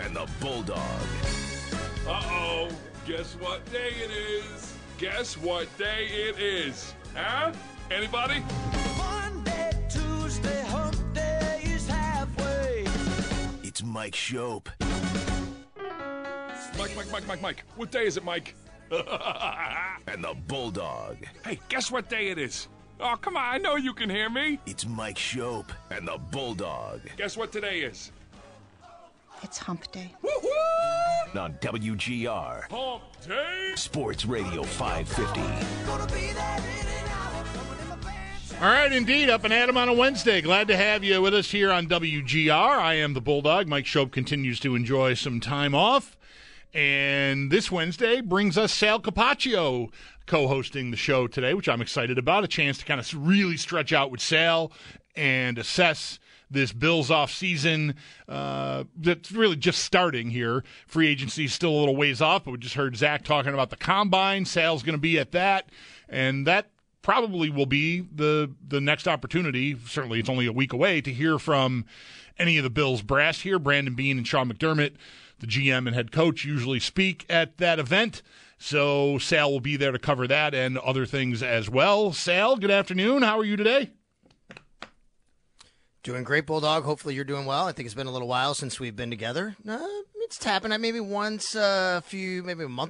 And the Bulldog. Uh-oh. Guess what day it is? Guess what day it is? Huh? Anybody? Monday, Tuesday, hump day is halfway. It's Mike Shope. Mike. What day is it, Mike? And the Bulldog. Hey, guess what day it is? Oh, come on. I know you can hear me. It's Mike Shope. And the Bulldog. Guess what today is? It's Hump Day. Woo-hoo! On WGR. Hump Day. Sports Radio 550. All right, indeed. Up and at 'em on a Wednesday. Glad to have you with us here on WGR. I am the Bulldog. Mike Shope continues to enjoy some time off. And this Wednesday brings us Sal Capaccio co-hosting the show today, which I'm excited about. A chance to kind of really stretch out with Sal and assess this Bills offseason that's really just starting here. Free agency is still a little ways off, but we just heard Zach talking about the combine. Sal's going to be at that, and that probably will be the next opportunity. Certainly it's only a week away to hear from any of the Bills brass here. Brandon Bean and Sean McDermott, the GM and head coach, usually speak at that event. So Sal will be there to cover that and other things as well. Sal, good afternoon. How are you today? Doing great, Bulldog. Hopefully you're doing well. I think it's been a little while since we've been together. It's happened. Maybe a month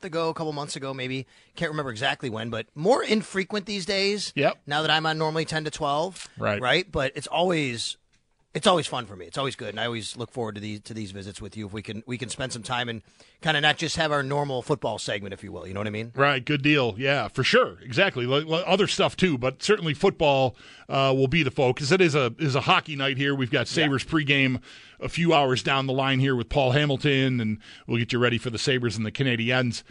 ago, a couple months ago, maybe. Can't remember exactly when, but more infrequent these days. Yep. Now that I'm on normally 10 to 12. Right. But it's always fun for me. It's always good, and I always look forward to these visits with you. If we can spend some time and kind of not just have our normal football segment, if you will. You know what I mean? Right. Good deal. Yeah, for sure. Exactly. Other stuff too, but certainly football will be the focus. It is a hockey night here. We've got Sabres pregame a few hours down the line here with Paul Hamilton, and we'll get you ready for the Sabres and the Canadiens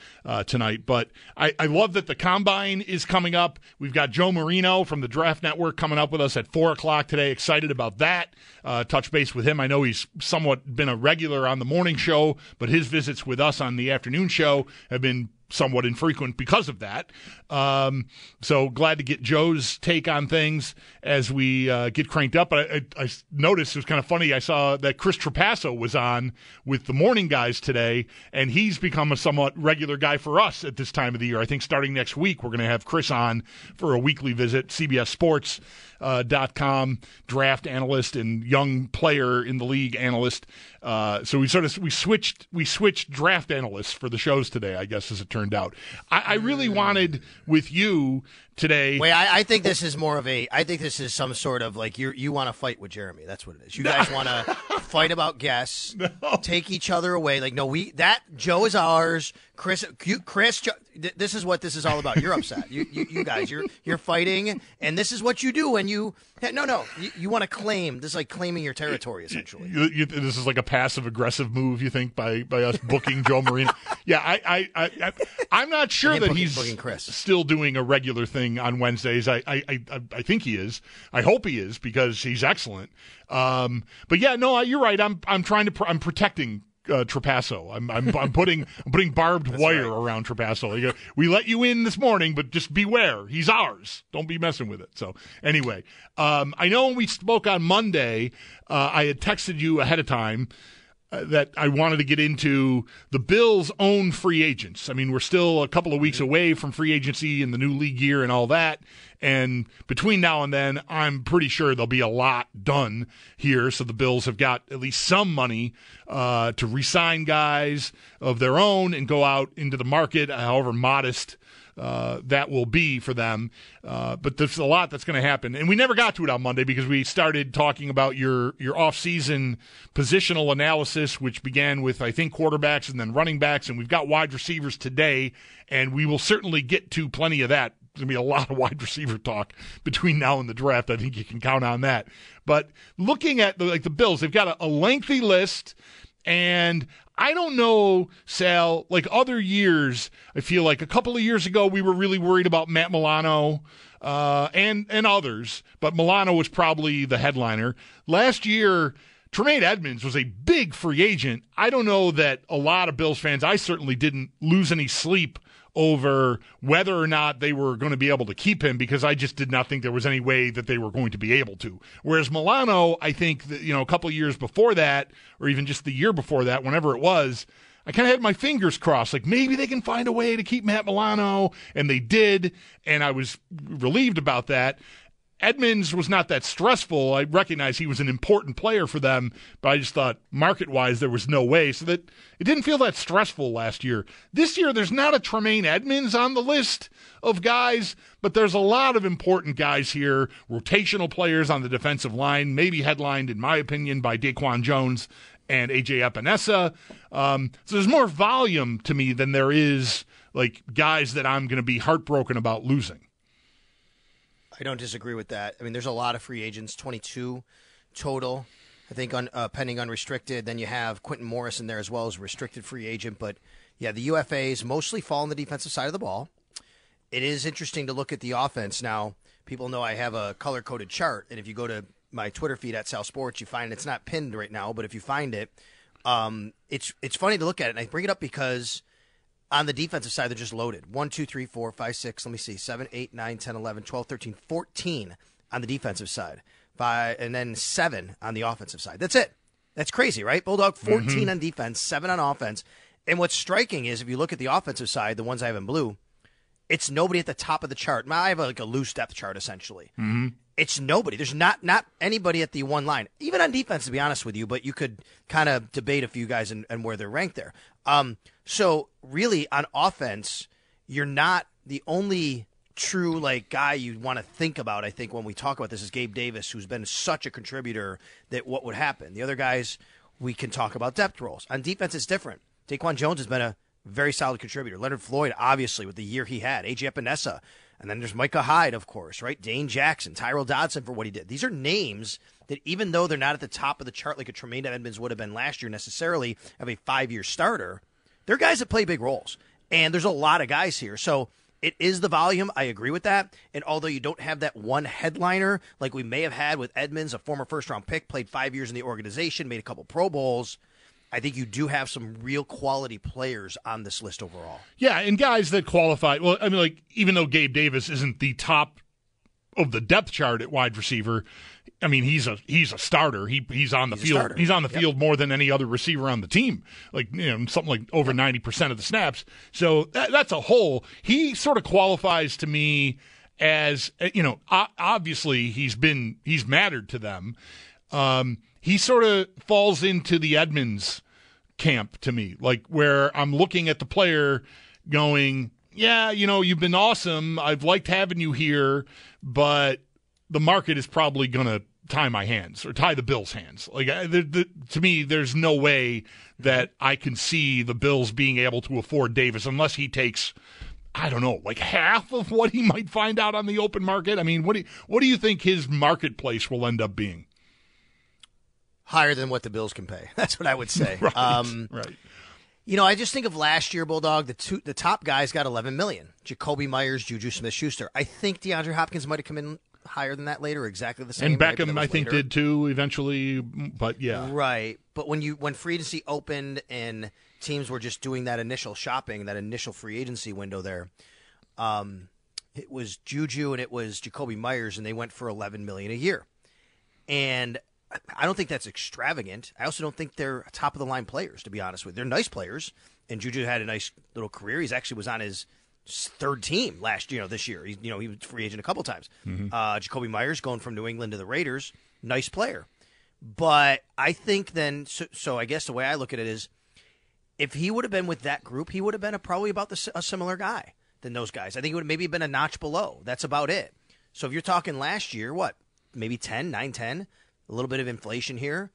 tonight. But I love that the Combine is coming up. We've got Joe Marino from the Draft Network coming up with us at 4 o'clock today. Excited about that. Touch base with him. I know he's somewhat been a regular on the morning show, but his visits with us on the afternoon show have been somewhat infrequent because of that. So glad to get Joe's take on things as we get cranked up. But I noticed it was kind of funny. I saw that Chris Trapasso was on with the morning guys today, and he's become a somewhat regular guy for us at this time of the year. I think starting next week, we're going to have Chris on for a weekly visit, cbssports.com, draft analyst and young player in the league analyst. So we switched draft analysts for the shows today, I guess, as it turned out. I really wanted with you today. Wait, I think this is more of some sort of like you want to fight with Jeremy. That's what it is. You guys want to fight about guests, take each other away. Like, no, Joe is ours. Chris, this is what this is all about. You're upset. You guys, you're fighting, and this is what you do when you want to claim. This is like claiming your territory, essentially. This is like a passive-aggressive move, you think, by us booking Joe Marino? Yeah, I'm not sure that he's still doing a regular thing on Wednesdays. I think he is. I hope he is, because he's excellent. But yeah, no, you're right. I'm protecting Trapasso. I'm putting barbed wire around Trapasso. We let you in this morning, but just beware. He's ours. Don't be messing with it. So anyway, I know when we spoke on Monday, I had texted you ahead of time. that I wanted to get into the Bills' own free agents. I mean, we're still a couple of weeks away from free agency and the new league year and all that. And between now and then, I'm pretty sure there'll be a lot done here. So the Bills have got at least some money to re-sign guys of their own and go out into the market, however modest that will be for them. But there's a lot that's going to happen. And we never got to it on Monday because we started talking about your off-season positional analysis, which began with, I think, quarterbacks and then running backs. And we've got wide receivers today, and we will certainly get to plenty of that. There's going to be a lot of wide receiver talk between now and the draft. I think you can count on that. But looking at the Bills, they've got a lengthy list, and I don't know, Sal, like other years, I feel like a couple of years ago we were really worried about Matt Milano and others, but Milano was probably the headliner. Last year, Tremaine Edmonds was a big free agent. I don't know that a lot of Bills fans, I certainly didn't lose any sleep over whether or not they were going to be able to keep him, because I just did not think there was any way that they were going to be able to. Whereas Milano, I think that, a couple of years before that, or even just the year before that, whenever it was, I kind of had my fingers crossed, like maybe they can find a way to keep Matt Milano, and they did, and I was relieved about that. Edmonds was not that stressful. I recognize he was an important player for them, but I just thought market-wise there was no way, so that it didn't feel that stressful last year. This year, there's not a Tremaine Edmonds on the list of guys, but there's a lot of important guys here, rotational players on the defensive line, maybe headlined, in my opinion, by Taquan Jones and A.J. Epinesa. So there's more volume to me than there is like guys that I'm going to be heartbroken about losing. I don't disagree with that. I mean, there's a lot of free agents, 22 total, I think, pending unrestricted. Then you have Quentin Morris in there as well as a restricted free agent. But, yeah, the UFAs mostly fall on the defensive side of the ball. It is interesting to look at the offense. Now, people know I have a color-coded chart, and if you go to my Twitter feed at Sal Sports, you find it's not pinned right now, but if you find it, it's funny to look at it. And I bring it up because on the defensive side, they're just loaded. 1, 2, 3, 4, 5, 6, 7, 8, 9, 10, 11, 12, 13, 14 on the defensive side. And then 7 on the offensive side. That's it. That's crazy, right? Bulldog, 14 on defense, 7 on offense. And what's striking is if you look at the offensive side, the ones I have in blue, it's nobody at the top of the chart. Now, I have a loose depth chart, essentially. It's nobody. There's not anybody at the one line, even on defense, to be honest with you, but you could kind of debate a few guys and where they're ranked there. So really on offense, you're not the only true guy you want to think about. I think when we talk about this is Gabe Davis, who's been such a contributor that what would happen. The other guys, we can talk about depth roles. On defense, it's different. Taquan Jones has been a very solid contributor. Leonard Floyd, obviously, with the year he had. A.J. Epinesa. And then there's Micah Hyde, of course, right? Dane Jackson, Tyrell Dodson for what he did. These are names that even though they're not at the top of the chart like a Tremaine Edmonds would have been last year necessarily of a 5-year starter, they're guys that play big roles. And there's a lot of guys here. So it is the volume. I agree with that. And although you don't have that one headliner like we may have had with Edmonds, a former first-round pick, played 5 years in the organization, made a couple Pro Bowls, I think you do have some real quality players on this list overall. Yeah, and guys that qualify. Well, I mean, even though Gabe Davis isn't the top of the depth chart at wide receiver, I mean, he's a starter. He's on the field. He's on the field more than any other receiver on the team. Something like over 90% of the snaps. So that's a whole. He sort of qualifies to me as obviously he's mattered to them. He sort of falls into the Edmonds camp to me, where I'm looking at the player going, yeah, you've been awesome. I've liked having you here, but the market is probably going to tie my hands or tie the Bills' hands. To me, there's no way that I can see the Bills being able to afford Davis unless he takes, I don't know, half of what he might find out on the open market. I mean, what do you think his marketplace will end up being? Higher than what the Bills can pay. That's what I would say. Right. I just think of last year, Bulldog, the top guys got $11 million. Jacoby Myers, Juju Smith-Schuster. I think DeAndre Hopkins might have come in higher than that later, exactly the same. And Beckham, I think, did too eventually, but yeah. Right. But when free agency opened and teams were just doing that initial shopping, that initial free agency window there, it was Juju and it was Jacoby Myers, and they went for $11 million a year. And I don't think that's extravagant. I also don't think they're top-of-the-line players, to be honest with you. They're nice players, and Juju had a nice little career. He actually was on his third team last year, this year. He was free agent a couple times. Mm-hmm. Jacoby Myers going from New England to the Raiders, nice player. But I think then, so I guess the way I look at it is, if he would have been with that group, he would have been probably about a similar guy than those guys. I think he would have maybe been a notch below. That's about it. So if you're talking last year, what, maybe 10, 9, 10, a little bit of inflation here,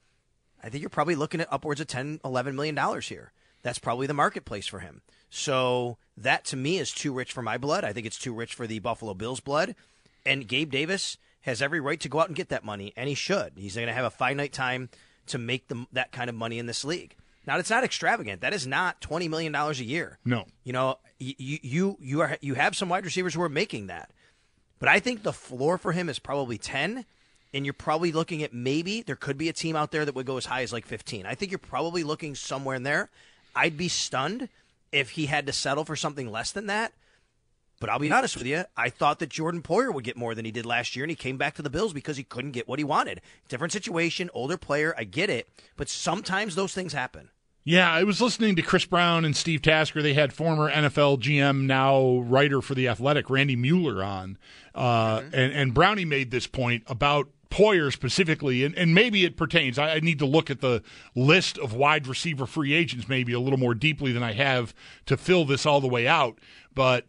I think you're probably looking at upwards of $10, $11 million here. That's probably the marketplace for him. So that, to me, is too rich for my blood. I think it's too rich for the Buffalo Bills' blood. And Gabe Davis has every right to go out and get that money, and he should. He's going to have a finite time to make that kind of money in this league. Now, it's not extravagant. That is not $20 million a year. No. You have some wide receivers who are making that. But I think the floor for him is probably 10, and you're probably looking at maybe there could be a team out there that would go as high as like 15. I think you're probably looking somewhere in there. I'd be stunned if he had to settle for something less than that. But I'll be honest with you, I thought that Jordan Poyer would get more than he did last year, and he came back to the Bills because he couldn't get what he wanted. Different situation, older player, I get it, but sometimes those things happen. Yeah, I was listening to Chris Brown and Steve Tasker. They had former NFL GM, now writer for The Athletic, Randy Mueller on, and Brownie made this point about Poyer specifically, and maybe it pertains. I need to look at the list of wide receiver free agents maybe a little more deeply than I have to fill this all the way out, but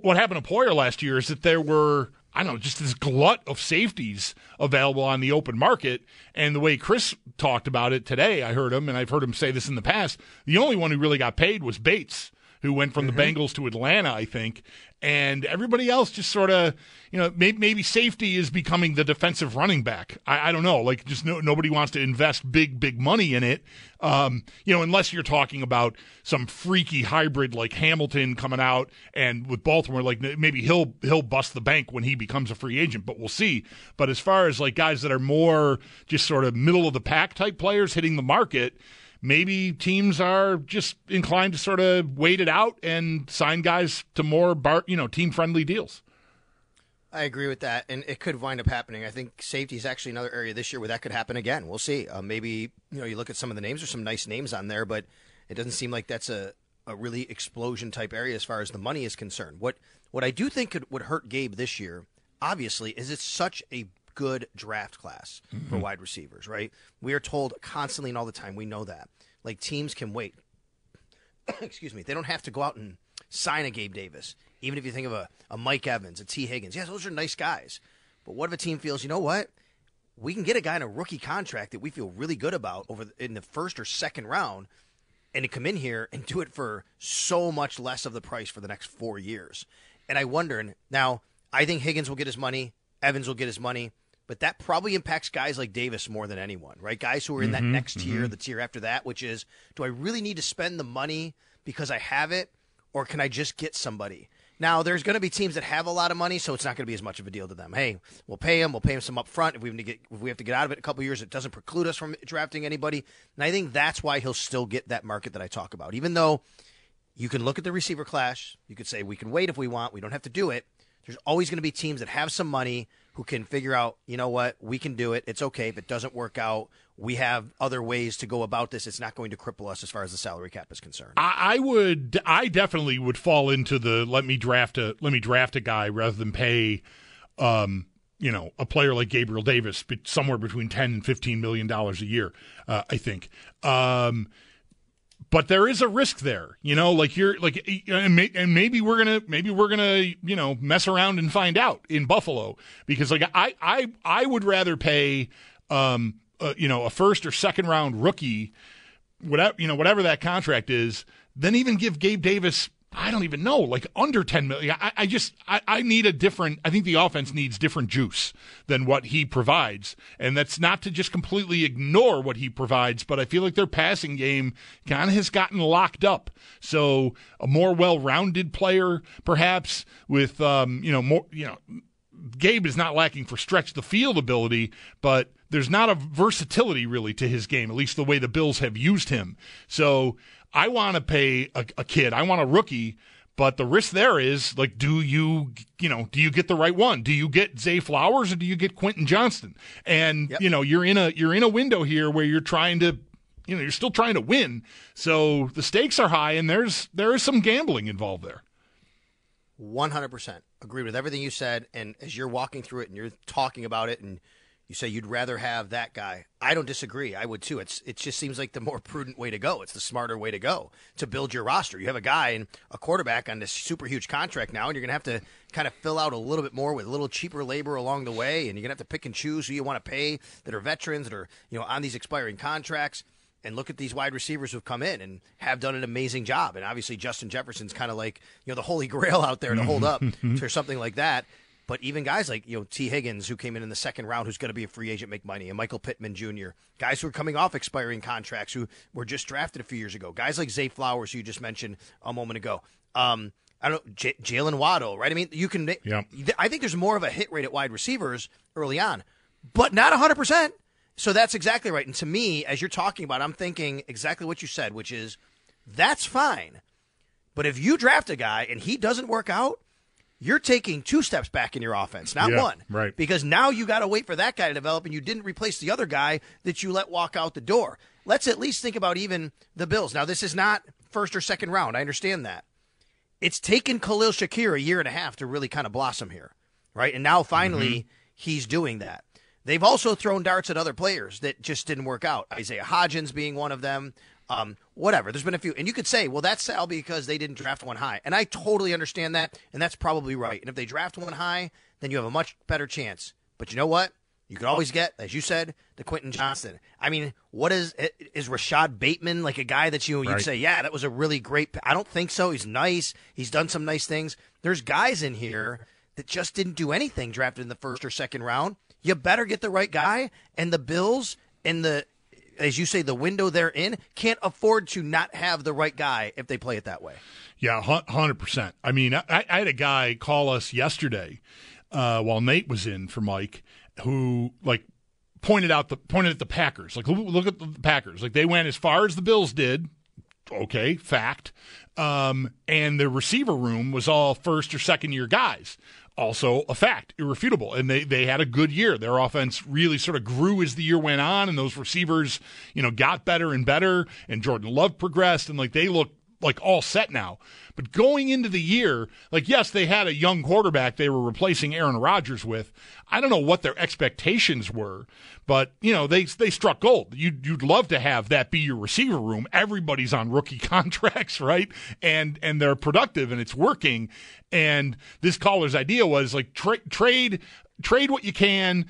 what happened to Poyer last year is that there were, just this glut of safeties available on the open market. And the way Chris talked about it today, I heard him, and I've heard him say this in the past, the only one who really got paid was Bates, who went from the Bengals to Atlanta, I think. And everybody else just sort of, maybe safety is becoming the defensive running back. I don't know. Like, just nobody wants to invest big money in it, unless you're talking about some freaky hybrid like Hamilton coming out, and with Baltimore, like maybe he'll bust the bank when he becomes a free agent, but we'll see. But as far as like guys that are more just sort of middle of the pack type players hitting the market, maybe teams are just inclined to sort of wait it out and sign guys to more team-friendly deals. I agree with that, and it could wind up happening. I think safety is actually another area this year where that could happen again. We'll see. Maybe you look at some of the names. There's some nice names on there, but it doesn't seem like that's a really explosion-type area as far as the money is concerned. What I do think would hurt Gabe this year, obviously, is it's such a good draft class for wide receivers, right? We are told constantly and all the time, we know that. Like, teams can wait. Excuse me. They don't have to go out and sign a Gabe Davis, even if you think of a Mike Evans, a T. Higgins. Yes, those are nice guys. But what if a team feels, you know what? We can get a guy in a rookie contract that we feel really good about in the first or second round, and to come in here and do it for so much less of the price for the next 4 years. And I wonder, and now I think Higgins will get his money. Evans will get his money. But that probably impacts guys like Davis more than anyone, right? Guys who are in that next tier, the tier after that, which is, do I really need to spend the money because I have it, or can I just get somebody? Now, there's going to be teams that have a lot of money, so it's not going to be as much of a deal to them. Hey, we'll pay him some up front. If we have to get out of it in a couple of years, it doesn't preclude us from drafting anybody. And I think that's why he'll still get that market that I talk about. Even though you can look at the receiver class, you could say we can wait if we want, we don't have to do it. There's always going to be teams that have some money who can figure out, you know what, we can do it. It's okay if it doesn't work out. We have other ways to go about this. It's not going to cripple us as far as the salary cap is concerned. I definitely would fall into the let me draft a guy rather than pay, a player like Gabriel Davis somewhere between $10 and $15 million a year. I think. But there is a risk there, and maybe we're gonna mess around and find out in Buffalo, because like I would rather pay a first or second round rookie, whatever that contract is, than even give Gabe Davis under $10 million. I need a different. I think the offense needs different juice than what he provides, and that's not to just completely ignore what he provides. But I feel like their passing game kind of has gotten locked up. So a more well-rounded player, perhaps, with Gabe is not lacking for stretch the field ability, but there's not a versatility really to his game, at least the way the Bills have used him. So I want to pay a kid. I want a rookie, But the risk there is, like, do you get the right one? Do you get Zay Flowers or do you get Quentin Johnston? And yep. you're in a window here where you're trying to, you're still trying to win. So the stakes are high, and there is some gambling involved there. 100% agree with everything you said. And as you're walking through it and you're talking about it, and you say you'd rather have that guy, I don't disagree. I would too. It just seems like the more prudent way to go. It's the smarter way to go to build your roster. You have a guy and a quarterback on this super huge contract now, and you're going to have to kind of fill out a little bit more with a little cheaper labor along the way, and you're going to have to pick and choose who you want to pay that are veterans, that are on these expiring contracts. And look at these wide receivers who've come in and have done an amazing job. And obviously Justin Jefferson's kind of like, the holy grail out there to hold up or something like that. But even guys like, T. Higgins, who came in the second round, who's going to be a free agent, make money, and Michael Pittman Jr., guys who are coming off expiring contracts who were just drafted a few years ago, guys like Zay Flowers, who you just mentioned a moment ago. Jalen Waddle, right? I mean, you can. Yeah. I think there's more of a hit rate at wide receivers early on, but not 100%. So that's exactly right. And to me, as you're talking about, I'm thinking exactly what you said, which is that's fine. But if you draft a guy and he doesn't work out, you're taking two steps back in your offense, not one. Right. Because now you got to wait for that guy to develop, and you didn't replace the other guy that you let walk out the door. Let's at least think about even the Bills. Now, this is not first or second round. I understand that. It's taken Khalil Shakir a year and a half to really kind of blossom here, right? And now finally he's doing that. They've also thrown darts at other players that just didn't work out. Isaiah Hodgins being one of them, whatever. There's been a few. And you could say, well, that's Sal because they didn't draft one high. And I totally understand that, and that's probably right. And if they draft one high, then you have a much better chance. But you know what? You could always get, as you said, the Quentin Johnston. I mean, what is Rashad Bateman like a guy that you'd say, yeah, that was a really great – I don't think so. He's nice. He's done some nice things. There's guys in here that just didn't do anything drafted in the first or second round. You better get the right guy, and the Bills and as you say, the window they're in can't afford to not have the right guy if they play it that way. Yeah, 100%. I mean, I had a guy call us yesterday while Nate was in for Mike, who like pointed at the Packers. Like, look at the Packers. Like, they went as far as the Bills did. Okay, fact. And the receiver room was all first or second year guys. Also a fact, irrefutable. And they had a good year. Their offense really sort of grew as the year went on, and those receivers, got better and better, and Jordan Love progressed, and like they looked like all set now. But going into the year, like, yes, they had a young quarterback they were replacing Aaron Rodgers with. I don't know what their expectations were, but, they struck gold. You'd love to have that be your receiver room. Everybody's on rookie contracts, right? And they're productive, and it's working. And this caller's idea was, like, trade what you can,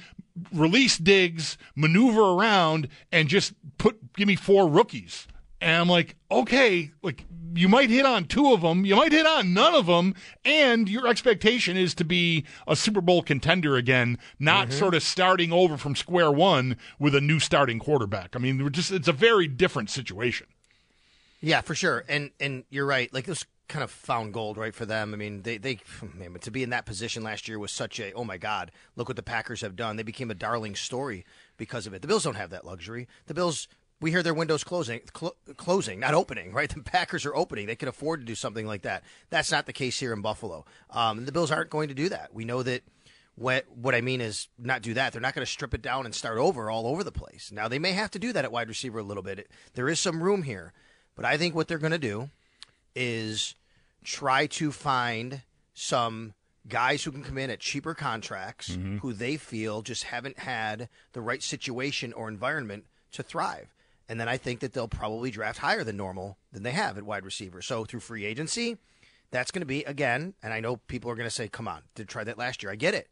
release Diggs, maneuver around, and just give me four rookies. And I'm like, okay, like, you might hit on two of them, you might hit on none of them, and your expectation is to be a Super Bowl contender again, not sort of starting over from square one with a new starting quarterback. I mean, it's a very different situation. Yeah, for sure, and you're right. Like, this kind of found gold, right, for them. I mean, they to be in that position last year was such a, oh my God, look what the Packers have done. They became a darling story because of it. The Bills don't have that luxury. The Bills. We hear their windows closing, not opening, right? The Packers are opening. They can afford to do something like that. That's not the case here in Buffalo. The Bills aren't going to do that. We know that. What I mean is not do that. They're not going to strip it down and start over all over the place. Now, they may have to do that at wide receiver a little bit. There is some room here. But I think what they're going to do is try to find some guys who can come in at cheaper contracts who they feel just haven't had the right situation or environment to thrive. And then I think that they'll probably draft higher than normal than they have at wide receiver. So through free agency, that's going to be, again, and I know people are going to say, come on, did try that last year. I get it.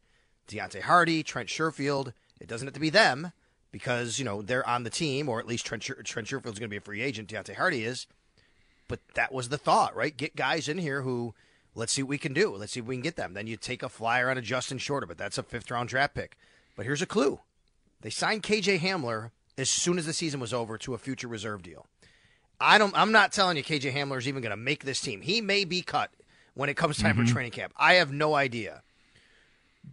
Deonte Harty, Trent Sherfield, it doesn't have to be them because, they're on the team, or at least Trent Sherfield's going to be a free agent. Deonte Harty is. But that was the thought, right? Get guys in here who, let's see what we can do. Let's see if we can get them. Then you take a flyer on a Justin Shorter, but that's a fifth-round draft pick. But here's a clue. They signed K.J. Hamler as soon as the season was over to a future reserve deal. I'm not telling you K.J. Hamler is even going to make this team. He may be cut when it comes time for training camp. I have no idea.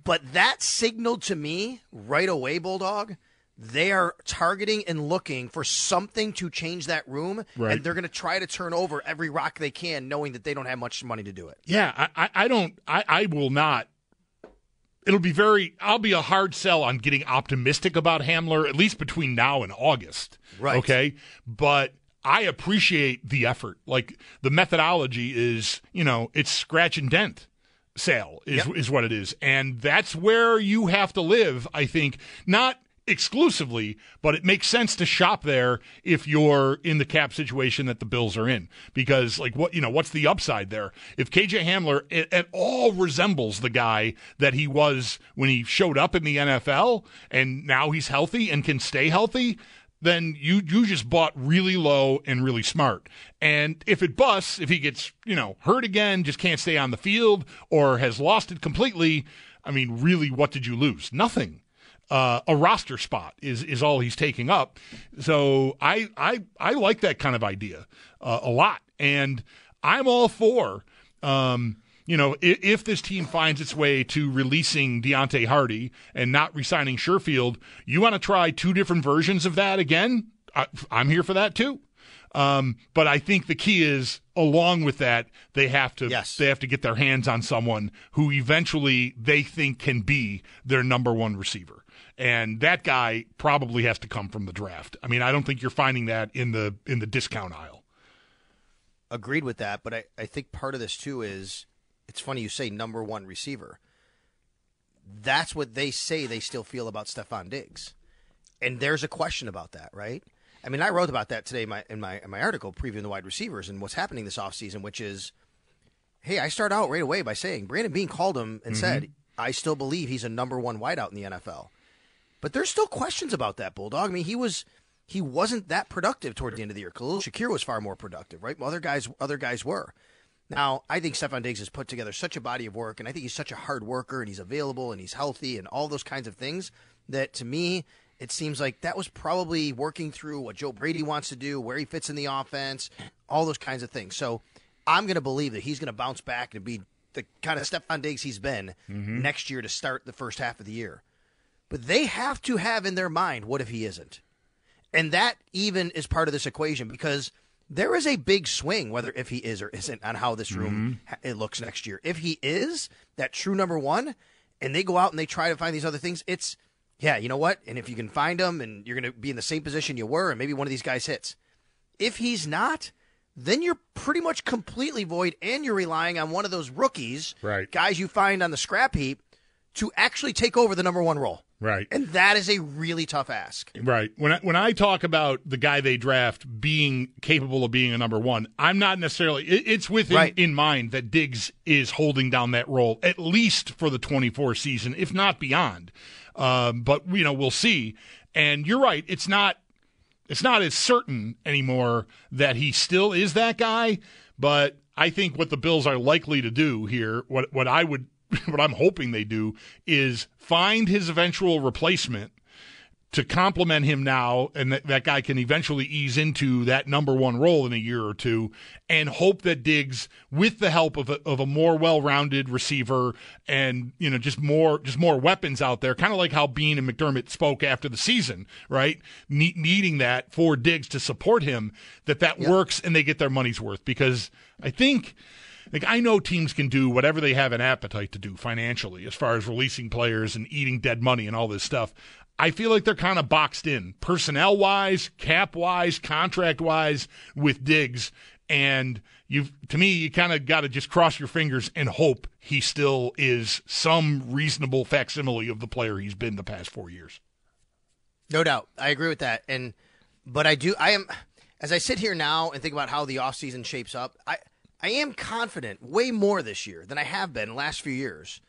But that signaled to me right away, Bulldog, They are targeting and looking for something to change that room, right. And they're going to try to turn over every rock they can, knowing that they don't have much money to do it. Yeah, I will not. It'll be I'll be a hard sell on getting optimistic about Hamler, at least between now and August. Right. Okay, but I appreciate the effort. Like, the methodology is, it's scratch and dent. Sale is what it is, and that's where you have to live, I think, not exclusively, but it makes sense to shop there if you're in the cap situation that the Bills are in, because what's the upside there? If K.J. Hamler at all resembles the guy that he was when he showed up in the NFL, and now he's healthy and can stay healthy, then you just bought really low and really smart. And if it busts, if he gets, hurt again, just can't stay on the field, or has lost it completely, I mean, really, what did you lose? Nothing. A roster spot is all he's taking up. So I like that kind of idea a lot. And I'm all for, if this team finds its way to releasing Deonte Harty and not re-signing Sherfield, you want to try two different versions of that again? I'm here for that too. But I think the key is, along with that, they have to get their hands on someone who eventually they think can be their number one receiver. And that guy probably has to come from the draft. I mean, I don't think you're finding that in the discount aisle. Agreed with that, but I think part of this too is, it's funny you say number one receiver. That's what they say they still feel about Stephon Diggs. And there's a question about that, right? I mean, I wrote about that today in my article previewing the wide receivers and what's happening this offseason, which is, hey, I start out right away by saying Brandon Bean called him and said, I still believe he's a number one wideout in the NFL. But there's still questions about that, Bulldog. I mean, he wasn't that productive toward the end of the year. Khalil Shakir was far more productive, right? Other guys were. Now, I think Stephon Diggs has put together such a body of work, and I think he's such a hard worker, and he's available, and he's healthy, and all those kinds of things that, to me, it seems like that was probably working through what Joe Brady wants to do, where he fits in the offense, all those kinds of things. So I'm going to believe that he's going to bounce back and be the kind of Stephon Diggs he's been next year to start the first half of the year. But they have to have in their mind, what if he isn't? And that even is part of this equation, because there is a big swing, whether if he is or isn't, on how this room it looks next year. If he is that true number one, and they go out and they try to find these other things, it's, yeah, you know what? And if you can find them, and you're going to be in the same position you were, and maybe one of these guys hits. If he's not, then you're pretty much completely void, and you're relying on one of those rookies, right, guys you find on the scrap heap, to actually take over the number one role. Right. And that is a really tough ask. Right. When I talk about the guy they draft being capable of being a number one, I'm not necessarily – it's with in mind that Diggs is holding down that role at least for the 24 season, if not beyond. But, we'll see. And you're right. It's not as certain anymore that he still is that guy, but I think what the Bills are likely to do here, what I'm hoping they do, is find his eventual replacement to complement him now, and that guy can eventually ease into that number one role in a year or two, and hope that Diggs, with the help of a more well-rounded receiver and just more weapons out there, kind of like how Bean and McDermott spoke after the season, right? Needing that for Diggs to support him, that works, and they get their money's worth, because I think. Like, I know teams can do whatever they have an appetite to do financially as far as releasing players and eating dead money and all this stuff. I feel like they're kind of boxed in personnel-wise, cap-wise, contract-wise with Diggs. And you kind of got to just cross your fingers and hope he still is some reasonable facsimile of the player he's been the past 4 years. No doubt. I agree with that. As I sit here now and think about how the offseason shapes up, I am confident, way more this year than I have been in the last few years,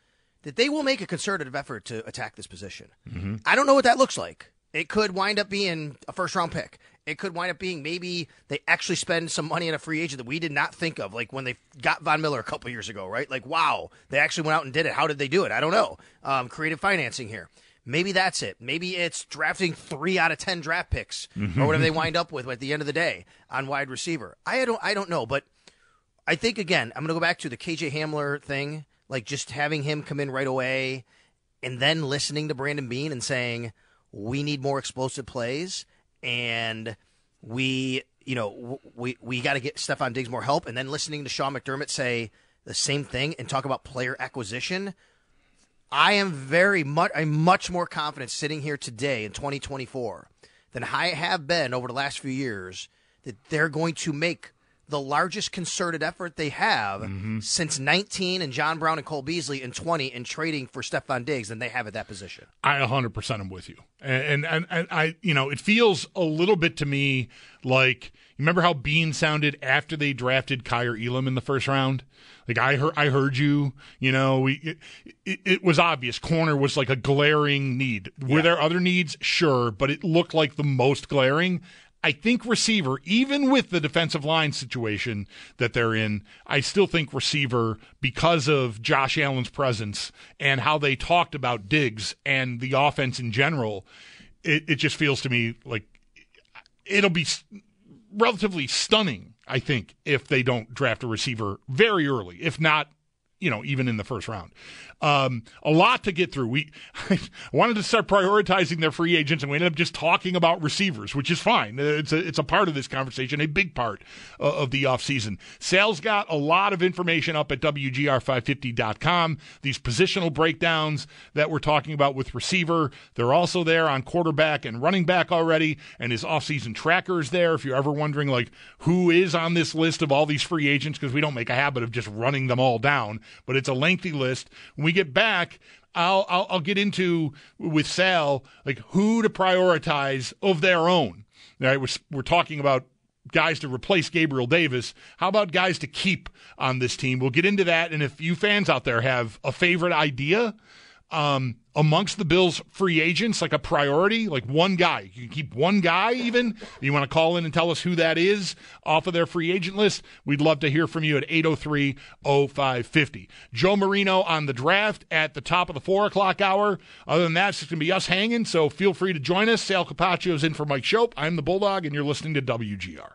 that they will make a concerted effort to attack this position. Mm-hmm. I don't know what that looks like. It could wind up being a first-round pick. It could wind up being maybe they actually spend some money on a free agent that we did not think of, like when they got Von Miller a couple years ago, right? Like, wow, they actually went out and did it. How did they do it? I don't know. Creative financing here. Maybe that's it. Maybe it's drafting 3 out of 10 draft picks or whatever they wind up with at the end of the day on wide receiver. I don't know, but I think, again, I'm going to go back to the K.J. Hamler thing, like just having him come in right away and then listening to Brandon Bean and saying, we need more explosive plays, and we got to get Stephon Diggs more help. And then listening to Sean McDermott say the same thing and talk about player acquisition, I am much more confident sitting here today in 2024 than I have been over the last few years that they're going to make the largest concerted effort they have since 19 and John Brown and Cole Beasley and 20 and trading for Stephon Diggs than they have at that position. I 100% am with you. And I, you know, it feels a little bit to me like, remember how Bean sounded after they drafted Kyer Elam in the first round? Like, I heard you, you know, it was obvious. Corner was like a glaring need. Were there other needs? Sure. But it looked like the most glaring. I think receiver, even with the defensive line situation that they're in, I still think receiver, because of Josh Allen's presence and how they talked about Diggs and the offense in general, it just feels to me like it'll be relatively stunning, I think, if they don't draft a receiver very early, if not, you know, even in the first round. A lot to get through. I wanted to start prioritizing their free agents, and we ended up just talking about receivers, which is fine. It's a part of this conversation, a big part of the offseason. Sal's got a lot of information up at WGR550.com. These positional breakdowns that we're talking about with receiver, they're also there on quarterback and running back already, and his offseason tracker is there. If you're ever wondering, like, who is on this list of all these free agents, because we don't make a habit of just running them all down, but it's a lengthy list. When we get back, I'll get into with Sal like who to prioritize of their own. All right, we're talking about guys to replace Gabriel Davis. How about guys to keep on this team? We'll get into that, and if you fans out there have a favorite idea amongst the Bills free agents, like a priority, like one guy, you can keep one guy even. You want to call in and tell us who that is off of their free agent list? We'd love to hear from you at 803-0550. Joe Marino on the draft at the top of the 4 o'clock hour. Other than that, it's going to be us hanging, so feel free to join us. Sal Capaccio is in for Mike Schoep. I'm the Bulldog, and you're listening to WGR.